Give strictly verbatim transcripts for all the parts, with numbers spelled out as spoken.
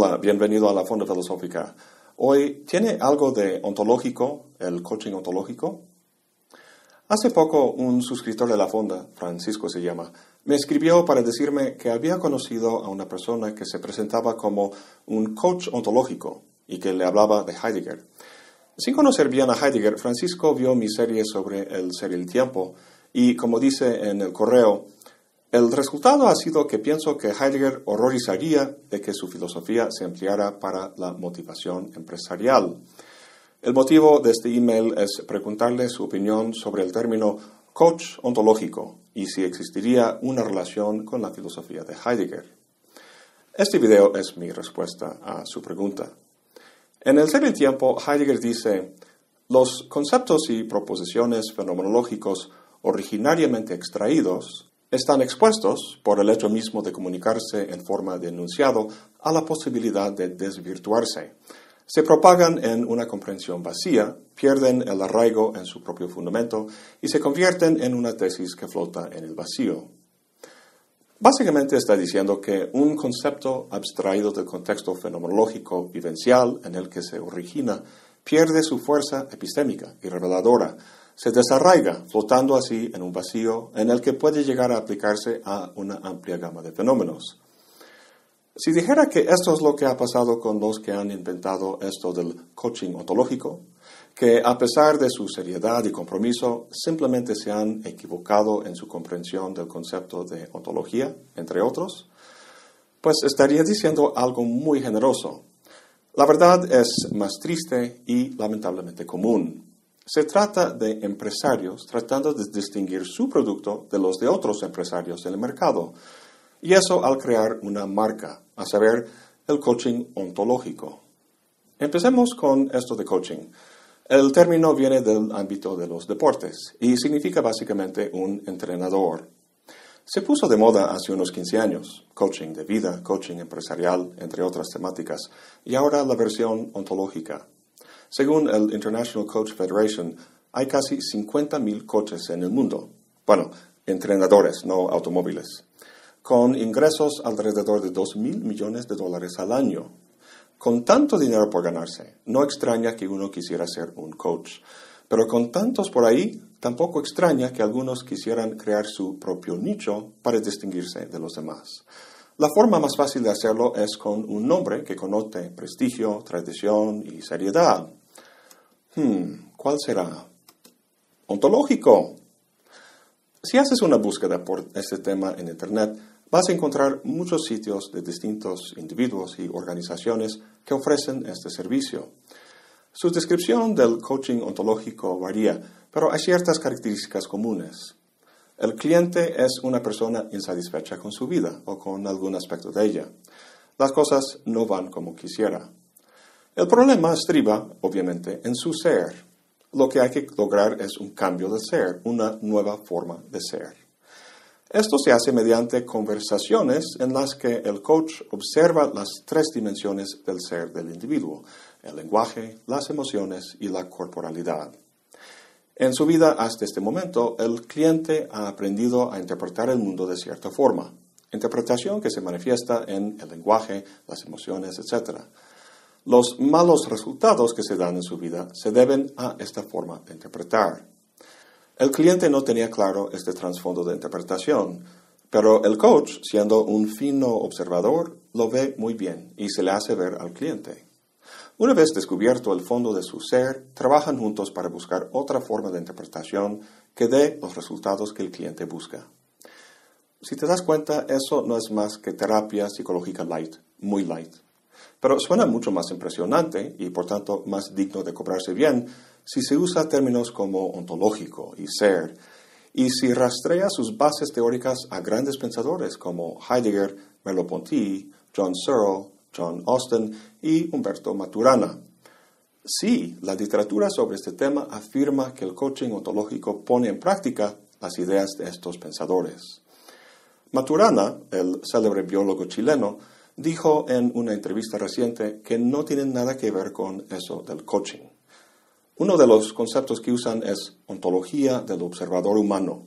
Hola, bienvenido a la Fonda Filosófica. Hoy, ¿tiene algo de ontológico, el coaching ontológico? Hace poco, un suscriptor de la Fonda, Francisco se llama, me escribió para decirme que había conocido a una persona que se presentaba como un coach ontológico y que le hablaba de Heidegger. Sin conocer bien a Heidegger, Francisco vio mi serie sobre el ser y el tiempo y, como dice en el correo, el resultado ha sido que pienso que Heidegger horrorizaría de que su filosofía se empleara para la motivación empresarial. El motivo de este email es preguntarle su opinión sobre el término coach ontológico y si existiría una relación con la filosofía de Heidegger. Este video es mi respuesta a su pregunta. En el Ser y el Tiempo, Heidegger dice: los conceptos y proposiciones fenomenológicos originariamente extraídos están expuestos, por el hecho mismo de comunicarse en forma de enunciado, a la posibilidad de desvirtuarse. Se propagan en una comprensión vacía, pierden el arraigo en su propio fundamento y se convierten en una tesis que flota en el vacío. Básicamente está diciendo que un concepto abstraído del contexto fenomenológico vivencial en el que se origina pierde su fuerza epistémica y reveladora, se desarraiga, flotando así en un vacío en el que puede llegar a aplicarse a una amplia gama de fenómenos. Si dijera que esto es lo que ha pasado con los que han inventado esto del coaching ontológico, que a pesar de su seriedad y compromiso, simplemente se han equivocado en su comprensión del concepto de ontología, entre otros, pues estaría diciendo algo muy generoso. La verdad es más triste y lamentablemente común. Se trata de empresarios tratando de distinguir su producto de los de otros empresarios en el mercado, y eso al crear una marca, a saber, el coaching ontológico. Empecemos con esto de coaching. El término viene del ámbito de los deportes y significa básicamente un entrenador. Se puso de moda hace unos quince años, coaching de vida, coaching empresarial, entre otras temáticas, y ahora la versión ontológica. Según el International Coach Federation, hay casi cincuenta mil coaches en el mundo. Bueno, entrenadores, no automóviles. Con ingresos alrededor de dos mil millones de dólares al año. Con tanto dinero por ganarse, no extraña que uno quisiera ser un coach. Pero con tantos por ahí, tampoco extraña que algunos quisieran crear su propio nicho para distinguirse de los demás. La forma más fácil de hacerlo es con un nombre que connote prestigio, tradición y seriedad. Hmm, ¿cuál será? Ontológico. Si haces una búsqueda por este tema en Internet, vas a encontrar muchos sitios de distintos individuos y organizaciones que ofrecen este servicio. Su descripción del coaching ontológico varía, pero hay ciertas características comunes. El cliente es una persona insatisfecha con su vida o con algún aspecto de ella. Las cosas no van como quisiera. El problema estriba, obviamente, en su ser. Lo que hay que lograr es un cambio de ser, una nueva forma de ser. Esto se hace mediante conversaciones en las que el coach observa las tres dimensiones del ser del individuo: el lenguaje, las emociones y la corporalidad. En su vida hasta este momento, el cliente ha aprendido a interpretar el mundo de cierta forma, interpretación que se manifiesta en el lenguaje, las emociones, etcétera. Los malos resultados que se dan en su vida se deben a esta forma de interpretar. El cliente no tenía claro este trasfondo de interpretación, pero el coach, siendo un fino observador, lo ve muy bien y se le hace ver al cliente. Una vez descubierto el fondo de su ser, trabajan juntos para buscar otra forma de interpretación que dé los resultados que el cliente busca. Si te das cuenta, eso no es más que terapia psicológica light, muy light. Pero suena mucho más impresionante y, por tanto, más digno de cobrarse bien si se usa términos como ontológico y ser, y si rastrea sus bases teóricas a grandes pensadores como Heidegger, Merleau-Ponty, John Searle, John Austin y Humberto Maturana. Sí, la literatura sobre este tema afirma que el coaching ontológico pone en práctica las ideas de estos pensadores. Maturana, el célebre biólogo chileno, dijo en una entrevista reciente que no tienen nada que ver con eso del coaching. Uno de los conceptos que usan es ontología del observador humano.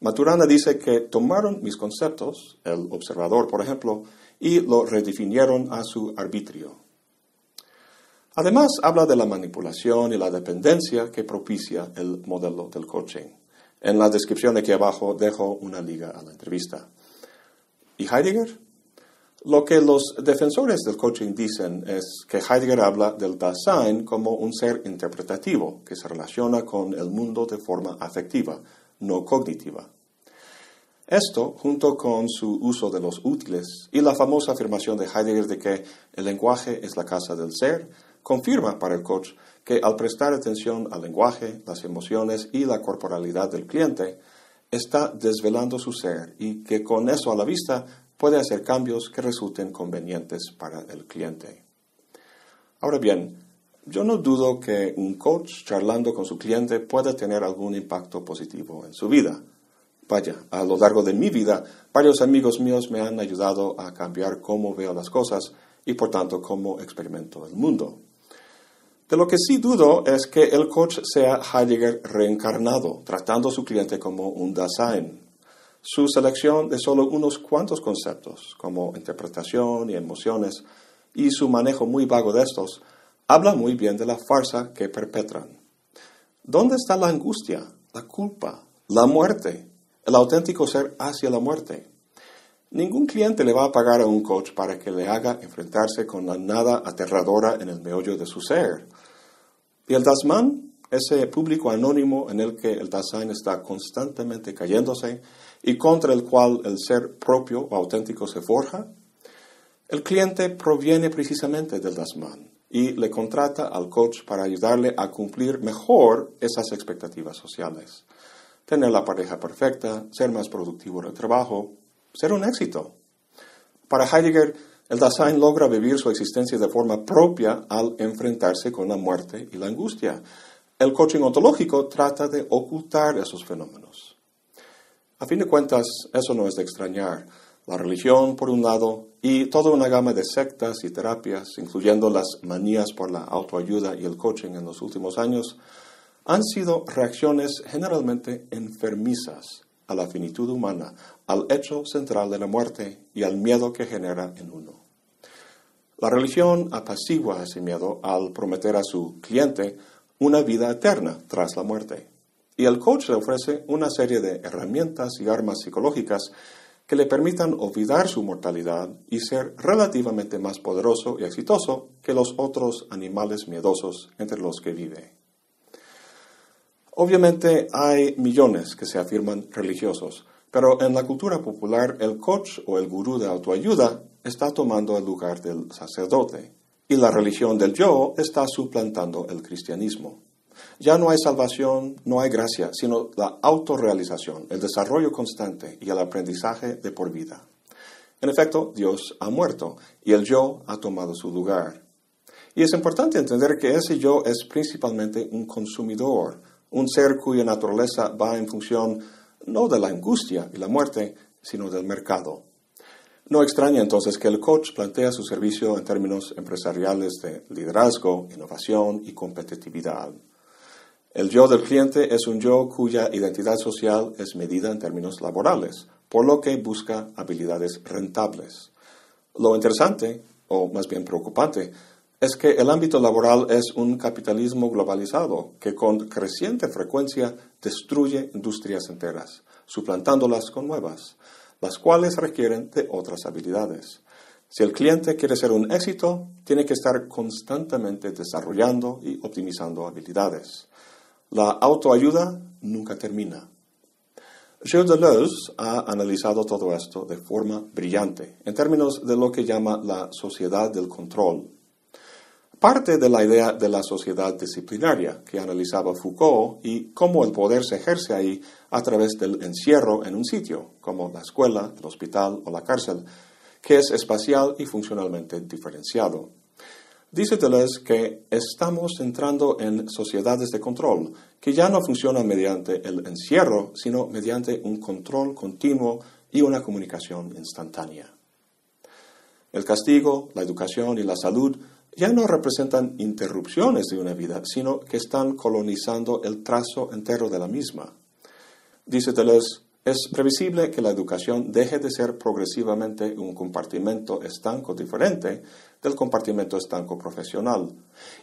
Maturana dice que tomaron mis conceptos, el observador por ejemplo, y lo redefinieron a su arbitrio. Además, habla de la manipulación y la dependencia que propicia el modelo del coaching. En la descripción aquí abajo dejo una liga a la entrevista. ¿Y Heidegger? Lo que los defensores del coaching dicen es que Heidegger habla del Dasein como un ser interpretativo que se relaciona con el mundo de forma afectiva, no cognitiva. Esto, junto con su uso de los útiles y la famosa afirmación de Heidegger de que el lenguaje es la casa del ser, confirma para el coach que al prestar atención al lenguaje, las emociones y la corporalidad del cliente, está desvelando su ser y que con eso a la vista puede hacer cambios que resulten convenientes para el cliente. Ahora bien, yo no dudo que un coach charlando con su cliente pueda tener algún impacto positivo en su vida. Vaya, a lo largo de mi vida, varios amigos míos me han ayudado a cambiar cómo veo las cosas y por tanto cómo experimento el mundo. De lo que sí dudo es que el coach sea Heidegger reencarnado, tratando a su cliente como un Dasein. Su selección de solo unos cuantos conceptos, como interpretación y emociones, y su manejo muy vago de estos, habla muy bien de la farsa que perpetran. ¿Dónde está la angustia, la culpa, la muerte, el auténtico ser hacia la muerte? Ningún cliente le va a pagar a un coach para que le haga enfrentarse con la nada aterradora en el meollo de su ser. ¿Y el das Man? Ese público anónimo en el que el Dasein está constantemente cayéndose y contra el cual el ser propio o auténtico se forja. El cliente proviene precisamente del das Man y le contrata al coach para ayudarle a cumplir mejor esas expectativas sociales. Tener la pareja perfecta, ser más productivo en el trabajo, ser un éxito. Para Heidegger, el Dasein logra vivir su existencia de forma propia al enfrentarse con la muerte y la angustia. El coaching ontológico trata de ocultar esos fenómenos. A fin de cuentas, eso no es de extrañar. La religión, por un lado, y toda una gama de sectas y terapias, incluyendo las manías por la autoayuda y el coaching en los últimos años, han sido reacciones generalmente enfermizas a la finitud humana, al hecho central de la muerte y al miedo que genera en uno. La religión apacigua ese miedo al prometer a su cliente una vida eterna tras la muerte. Y el coach le ofrece una serie de herramientas y armas psicológicas que le permitan olvidar su mortalidad y ser relativamente más poderoso y exitoso que los otros animales miedosos entre los que vive. Obviamente hay millones que se afirman religiosos, pero en la cultura popular el coach o el gurú de autoayuda está tomando el lugar del sacerdote. Y la religión del yo está suplantando el cristianismo. Ya no hay salvación, no hay gracia, sino la autorrealización, el desarrollo constante y el aprendizaje de por vida. En efecto, Dios ha muerto y el yo ha tomado su lugar. Y es importante entender que ese yo es principalmente un consumidor, un ser cuya naturaleza va en función no de la angustia y la muerte, sino del mercado. No extraña entonces que el coach plantea su servicio en términos empresariales de liderazgo, innovación y competitividad. El yo del cliente es un yo cuya identidad social es medida en términos laborales, por lo que busca habilidades rentables. Lo interesante, o más bien preocupante, es que el ámbito laboral es un capitalismo globalizado que con creciente frecuencia destruye industrias enteras, suplantándolas con nuevas, las cuales requieren de otras habilidades. Si el cliente quiere ser un éxito, tiene que estar constantemente desarrollando y optimizando habilidades. La autoayuda nunca termina. Gilles Deleuze ha analizado todo esto de forma brillante, en términos de lo que llama la sociedad del control. Parte de la idea de la sociedad disciplinaria que analizaba Foucault y cómo el poder se ejerce ahí a través del encierro en un sitio, como la escuela, el hospital o la cárcel, que es espacial y funcionalmente diferenciado. Dice Deleuze que estamos entrando en sociedades de control, que ya no funcionan mediante el encierro, sino mediante un control continuo y una comunicación instantánea. El castigo, la educación y la salud ya no representan interrupciones de una vida, sino que están colonizando el trazo entero de la misma. Dice Deleuze, Es previsible que la educación deje de ser progresivamente un compartimento estanco diferente del compartimento estanco profesional,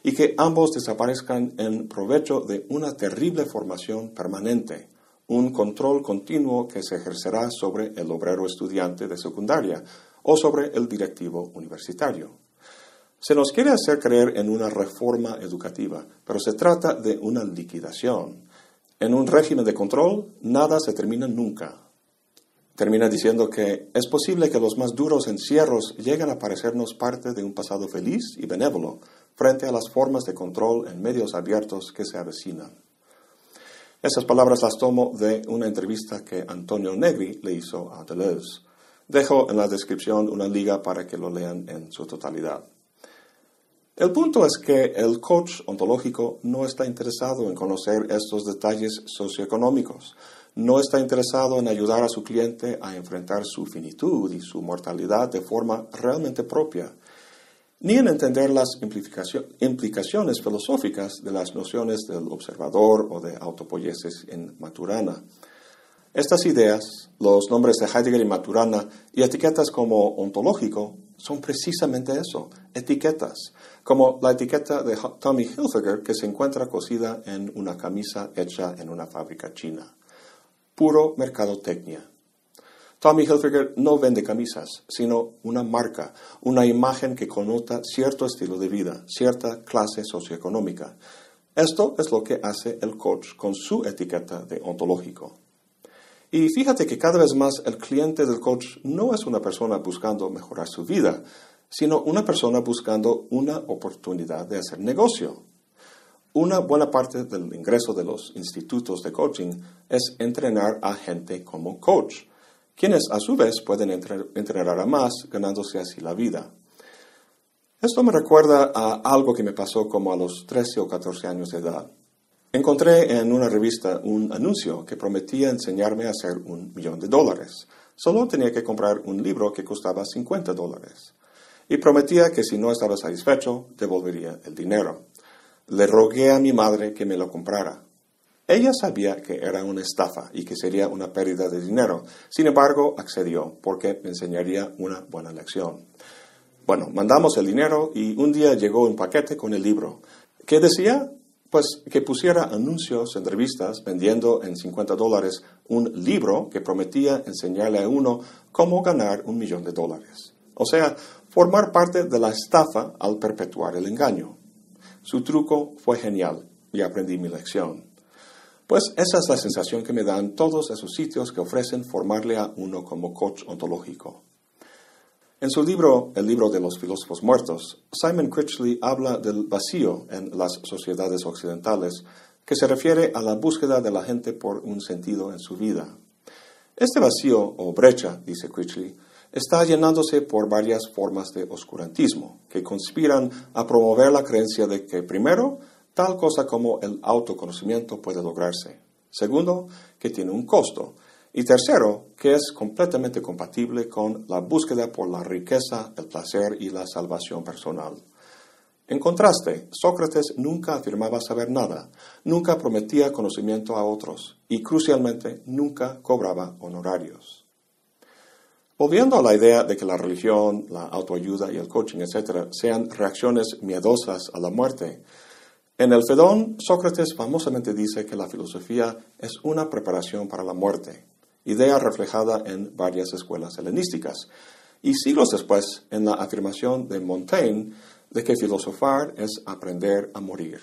y que ambos desaparezcan en provecho de una terrible formación permanente, un control continuo que se ejercerá sobre el obrero estudiante de secundaria o sobre el directivo universitario. Se nos quiere hacer creer en una reforma educativa, pero se trata de una liquidación. En un régimen de control, nada se termina nunca. Termina diciendo que es posible que los más duros encierros lleguen a parecernos parte de un pasado feliz y benévolo frente a las formas de control en medios abiertos que se avecinan. Esas palabras las tomo de una entrevista que Antonio Negri le hizo a Deleuze. Dejo en la descripción una liga para que lo lean en su totalidad. El punto es que el coach ontológico no está interesado en conocer estos detalles socioeconómicos, no está interesado en ayudar a su cliente a enfrentar su finitud y su mortalidad de forma realmente propia, ni en entender las implicaciones filosóficas de las nociones del observador o de autopoiesis en Maturana. Estas ideas, los nombres de Heidegger y Maturana y etiquetas como ontológico, son precisamente eso, etiquetas, como la etiqueta de Tommy Hilfiger que se encuentra cosida en una camisa hecha en una fábrica china. Puro mercadotecnia. Tommy Hilfiger no vende camisas, sino una marca, una imagen que connota cierto estilo de vida, cierta clase socioeconómica. Esto es lo que hace el coach con su etiqueta de ontológico. Y fíjate que cada vez más el cliente del coach no es una persona buscando mejorar su vida, sino una persona buscando una oportunidad de hacer negocio. Una buena parte del ingreso de los institutos de coaching es entrenar a gente como coach, quienes a su vez pueden entrenar a más, ganándose así la vida. Esto me recuerda a algo que me pasó como a los trece o catorce años de edad. Encontré en una revista un anuncio que prometía enseñarme a hacer un millón de dólares. Solo tenía que comprar un libro que costaba cincuenta dólares. Y prometía que si no estaba satisfecho, devolvería el dinero. Le rogué a mi madre que me lo comprara. Ella sabía que era una estafa y que sería una pérdida de dinero. Sin embargo, accedió porque me enseñaría una buena lección. Bueno, mandamos el dinero y un día llegó un paquete con el libro. ¿Qué decía? Pues que pusiera anuncios en revistas vendiendo en cincuenta dólares un libro que prometía enseñarle a uno cómo ganar un millón de dólares. O sea, formar parte de la estafa al perpetuar el engaño. Su truco fue genial y aprendí mi lección. Pues esa es la sensación que me dan todos esos sitios que ofrecen formarle a uno como coach ontológico. En su libro, El libro de los filósofos muertos, Simon Critchley habla del vacío en las sociedades occidentales, que se refiere a la búsqueda de la gente por un sentido en su vida. Este vacío, o brecha, dice Critchley, está llenándose por varias formas de oscurantismo, que conspiran a promover la creencia de que, primero, tal cosa como el autoconocimiento puede lograrse. Segundo, que tiene un costo. Y tercero, que es completamente compatible con la búsqueda por la riqueza, el placer y la salvación personal. En contraste, Sócrates nunca afirmaba saber nada, nunca prometía conocimiento a otros y, crucialmente, nunca cobraba honorarios. Volviendo a la idea de que la religión, la autoayuda y el coaching, etcétera, sean reacciones miedosas a la muerte, en el Fedón, Sócrates famosamente dice que la filosofía es una preparación para la muerte, idea reflejada en varias escuelas helenísticas, y siglos después en la afirmación de Montaigne de que filosofar es aprender a morir.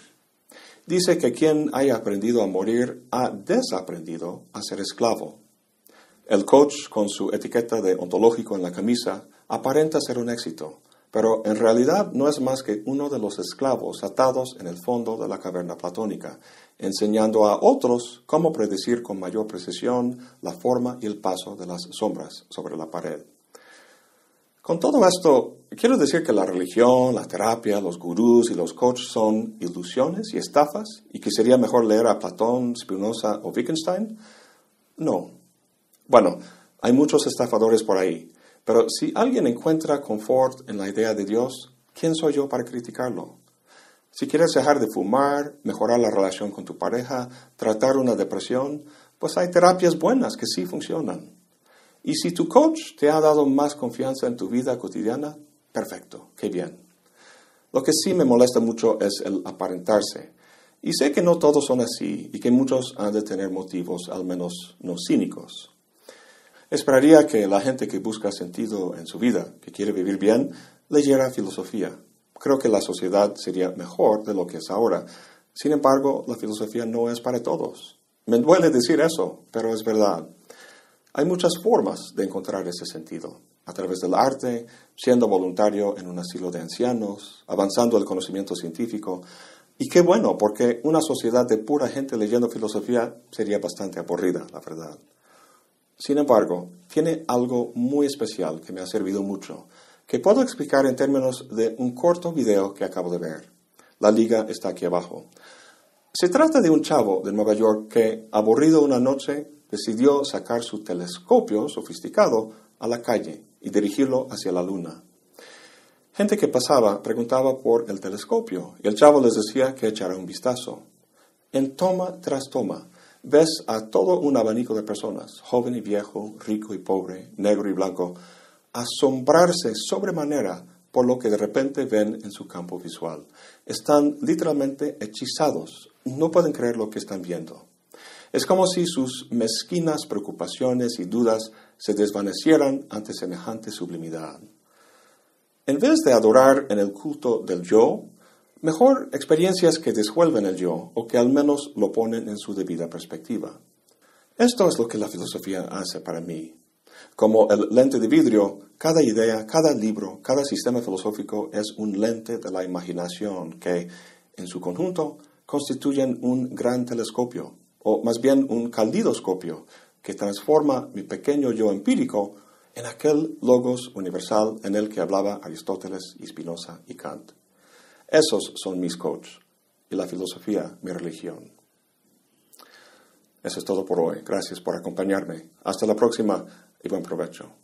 Dice que quien haya aprendido a morir ha desaprendido a ser esclavo. El coach, con su etiqueta de ontológico en la camisa, aparenta ser un éxito, pero en realidad no es más que uno de los esclavos atados en el fondo de la caverna platónica, enseñando a otros cómo predecir con mayor precisión la forma y el paso de las sombras sobre la pared. Con todo esto, quiero decir que la religión, la terapia, los gurús y los coaches son ilusiones y estafas, y que sería mejor leer a Platón, Spinoza o Wittgenstein. No. Bueno, hay muchos estafadores por ahí. Pero si alguien encuentra confort en la idea de Dios, ¿quién soy yo para criticarlo? Si quieres dejar de fumar, mejorar la relación con tu pareja, tratar una depresión, pues hay terapias buenas que sí funcionan. Y si tu coach te ha dado más confianza en tu vida cotidiana, perfecto, qué bien. Lo que sí me molesta mucho es el aparentarse. Y sé que no todos son así y que muchos han de tener motivos, al menos no cínicos. Esperaría que la gente que busca sentido en su vida, que quiere vivir bien, leyera filosofía. Creo que la sociedad sería mejor de lo que es ahora. Sin embargo, la filosofía no es para todos. Me duele decir eso, pero es verdad. Hay muchas formas de encontrar ese sentido. A través del arte, siendo voluntario en un asilo de ancianos, avanzando el conocimiento científico. Y qué bueno, porque una sociedad de pura gente leyendo filosofía sería bastante aburrida, la verdad. Sin embargo, tiene algo muy especial que me ha servido mucho, que puedo explicar en términos de un corto video que acabo de ver. La liga está aquí abajo. Se trata de un chavo de Nueva York que, aburrido una noche, decidió sacar su telescopio sofisticado a la calle y dirigirlo hacia la luna. Gente que pasaba preguntaba por el telescopio y el chavo les decía que echara un vistazo. En toma tras toma, ves a todo un abanico de personas, joven y viejo, rico y pobre, negro y blanco, asombrarse sobremanera por lo que de repente ven en su campo visual. Están literalmente hechizados, no pueden creer lo que están viendo. Es como si sus mezquinas preocupaciones y dudas se desvanecieran ante semejante sublimidad. En vez de adorar en el culto del yo, mejor experiencias que desvuelven el yo o que al menos lo ponen en su debida perspectiva. Esto es lo que la filosofía hace para mí. Como el lente de vidrio, cada idea, cada libro, cada sistema filosófico es un lente de la imaginación que, en su conjunto, constituyen un gran telescopio, o más bien un caleidoscopio, que transforma mi pequeño yo empírico en aquel logos universal en el que hablaba Aristóteles y Spinoza y Kant. Esos son mis coaches, y la filosofía mi religión. Eso es todo por hoy. Gracias por acompañarme. Hasta la próxima y buen provecho.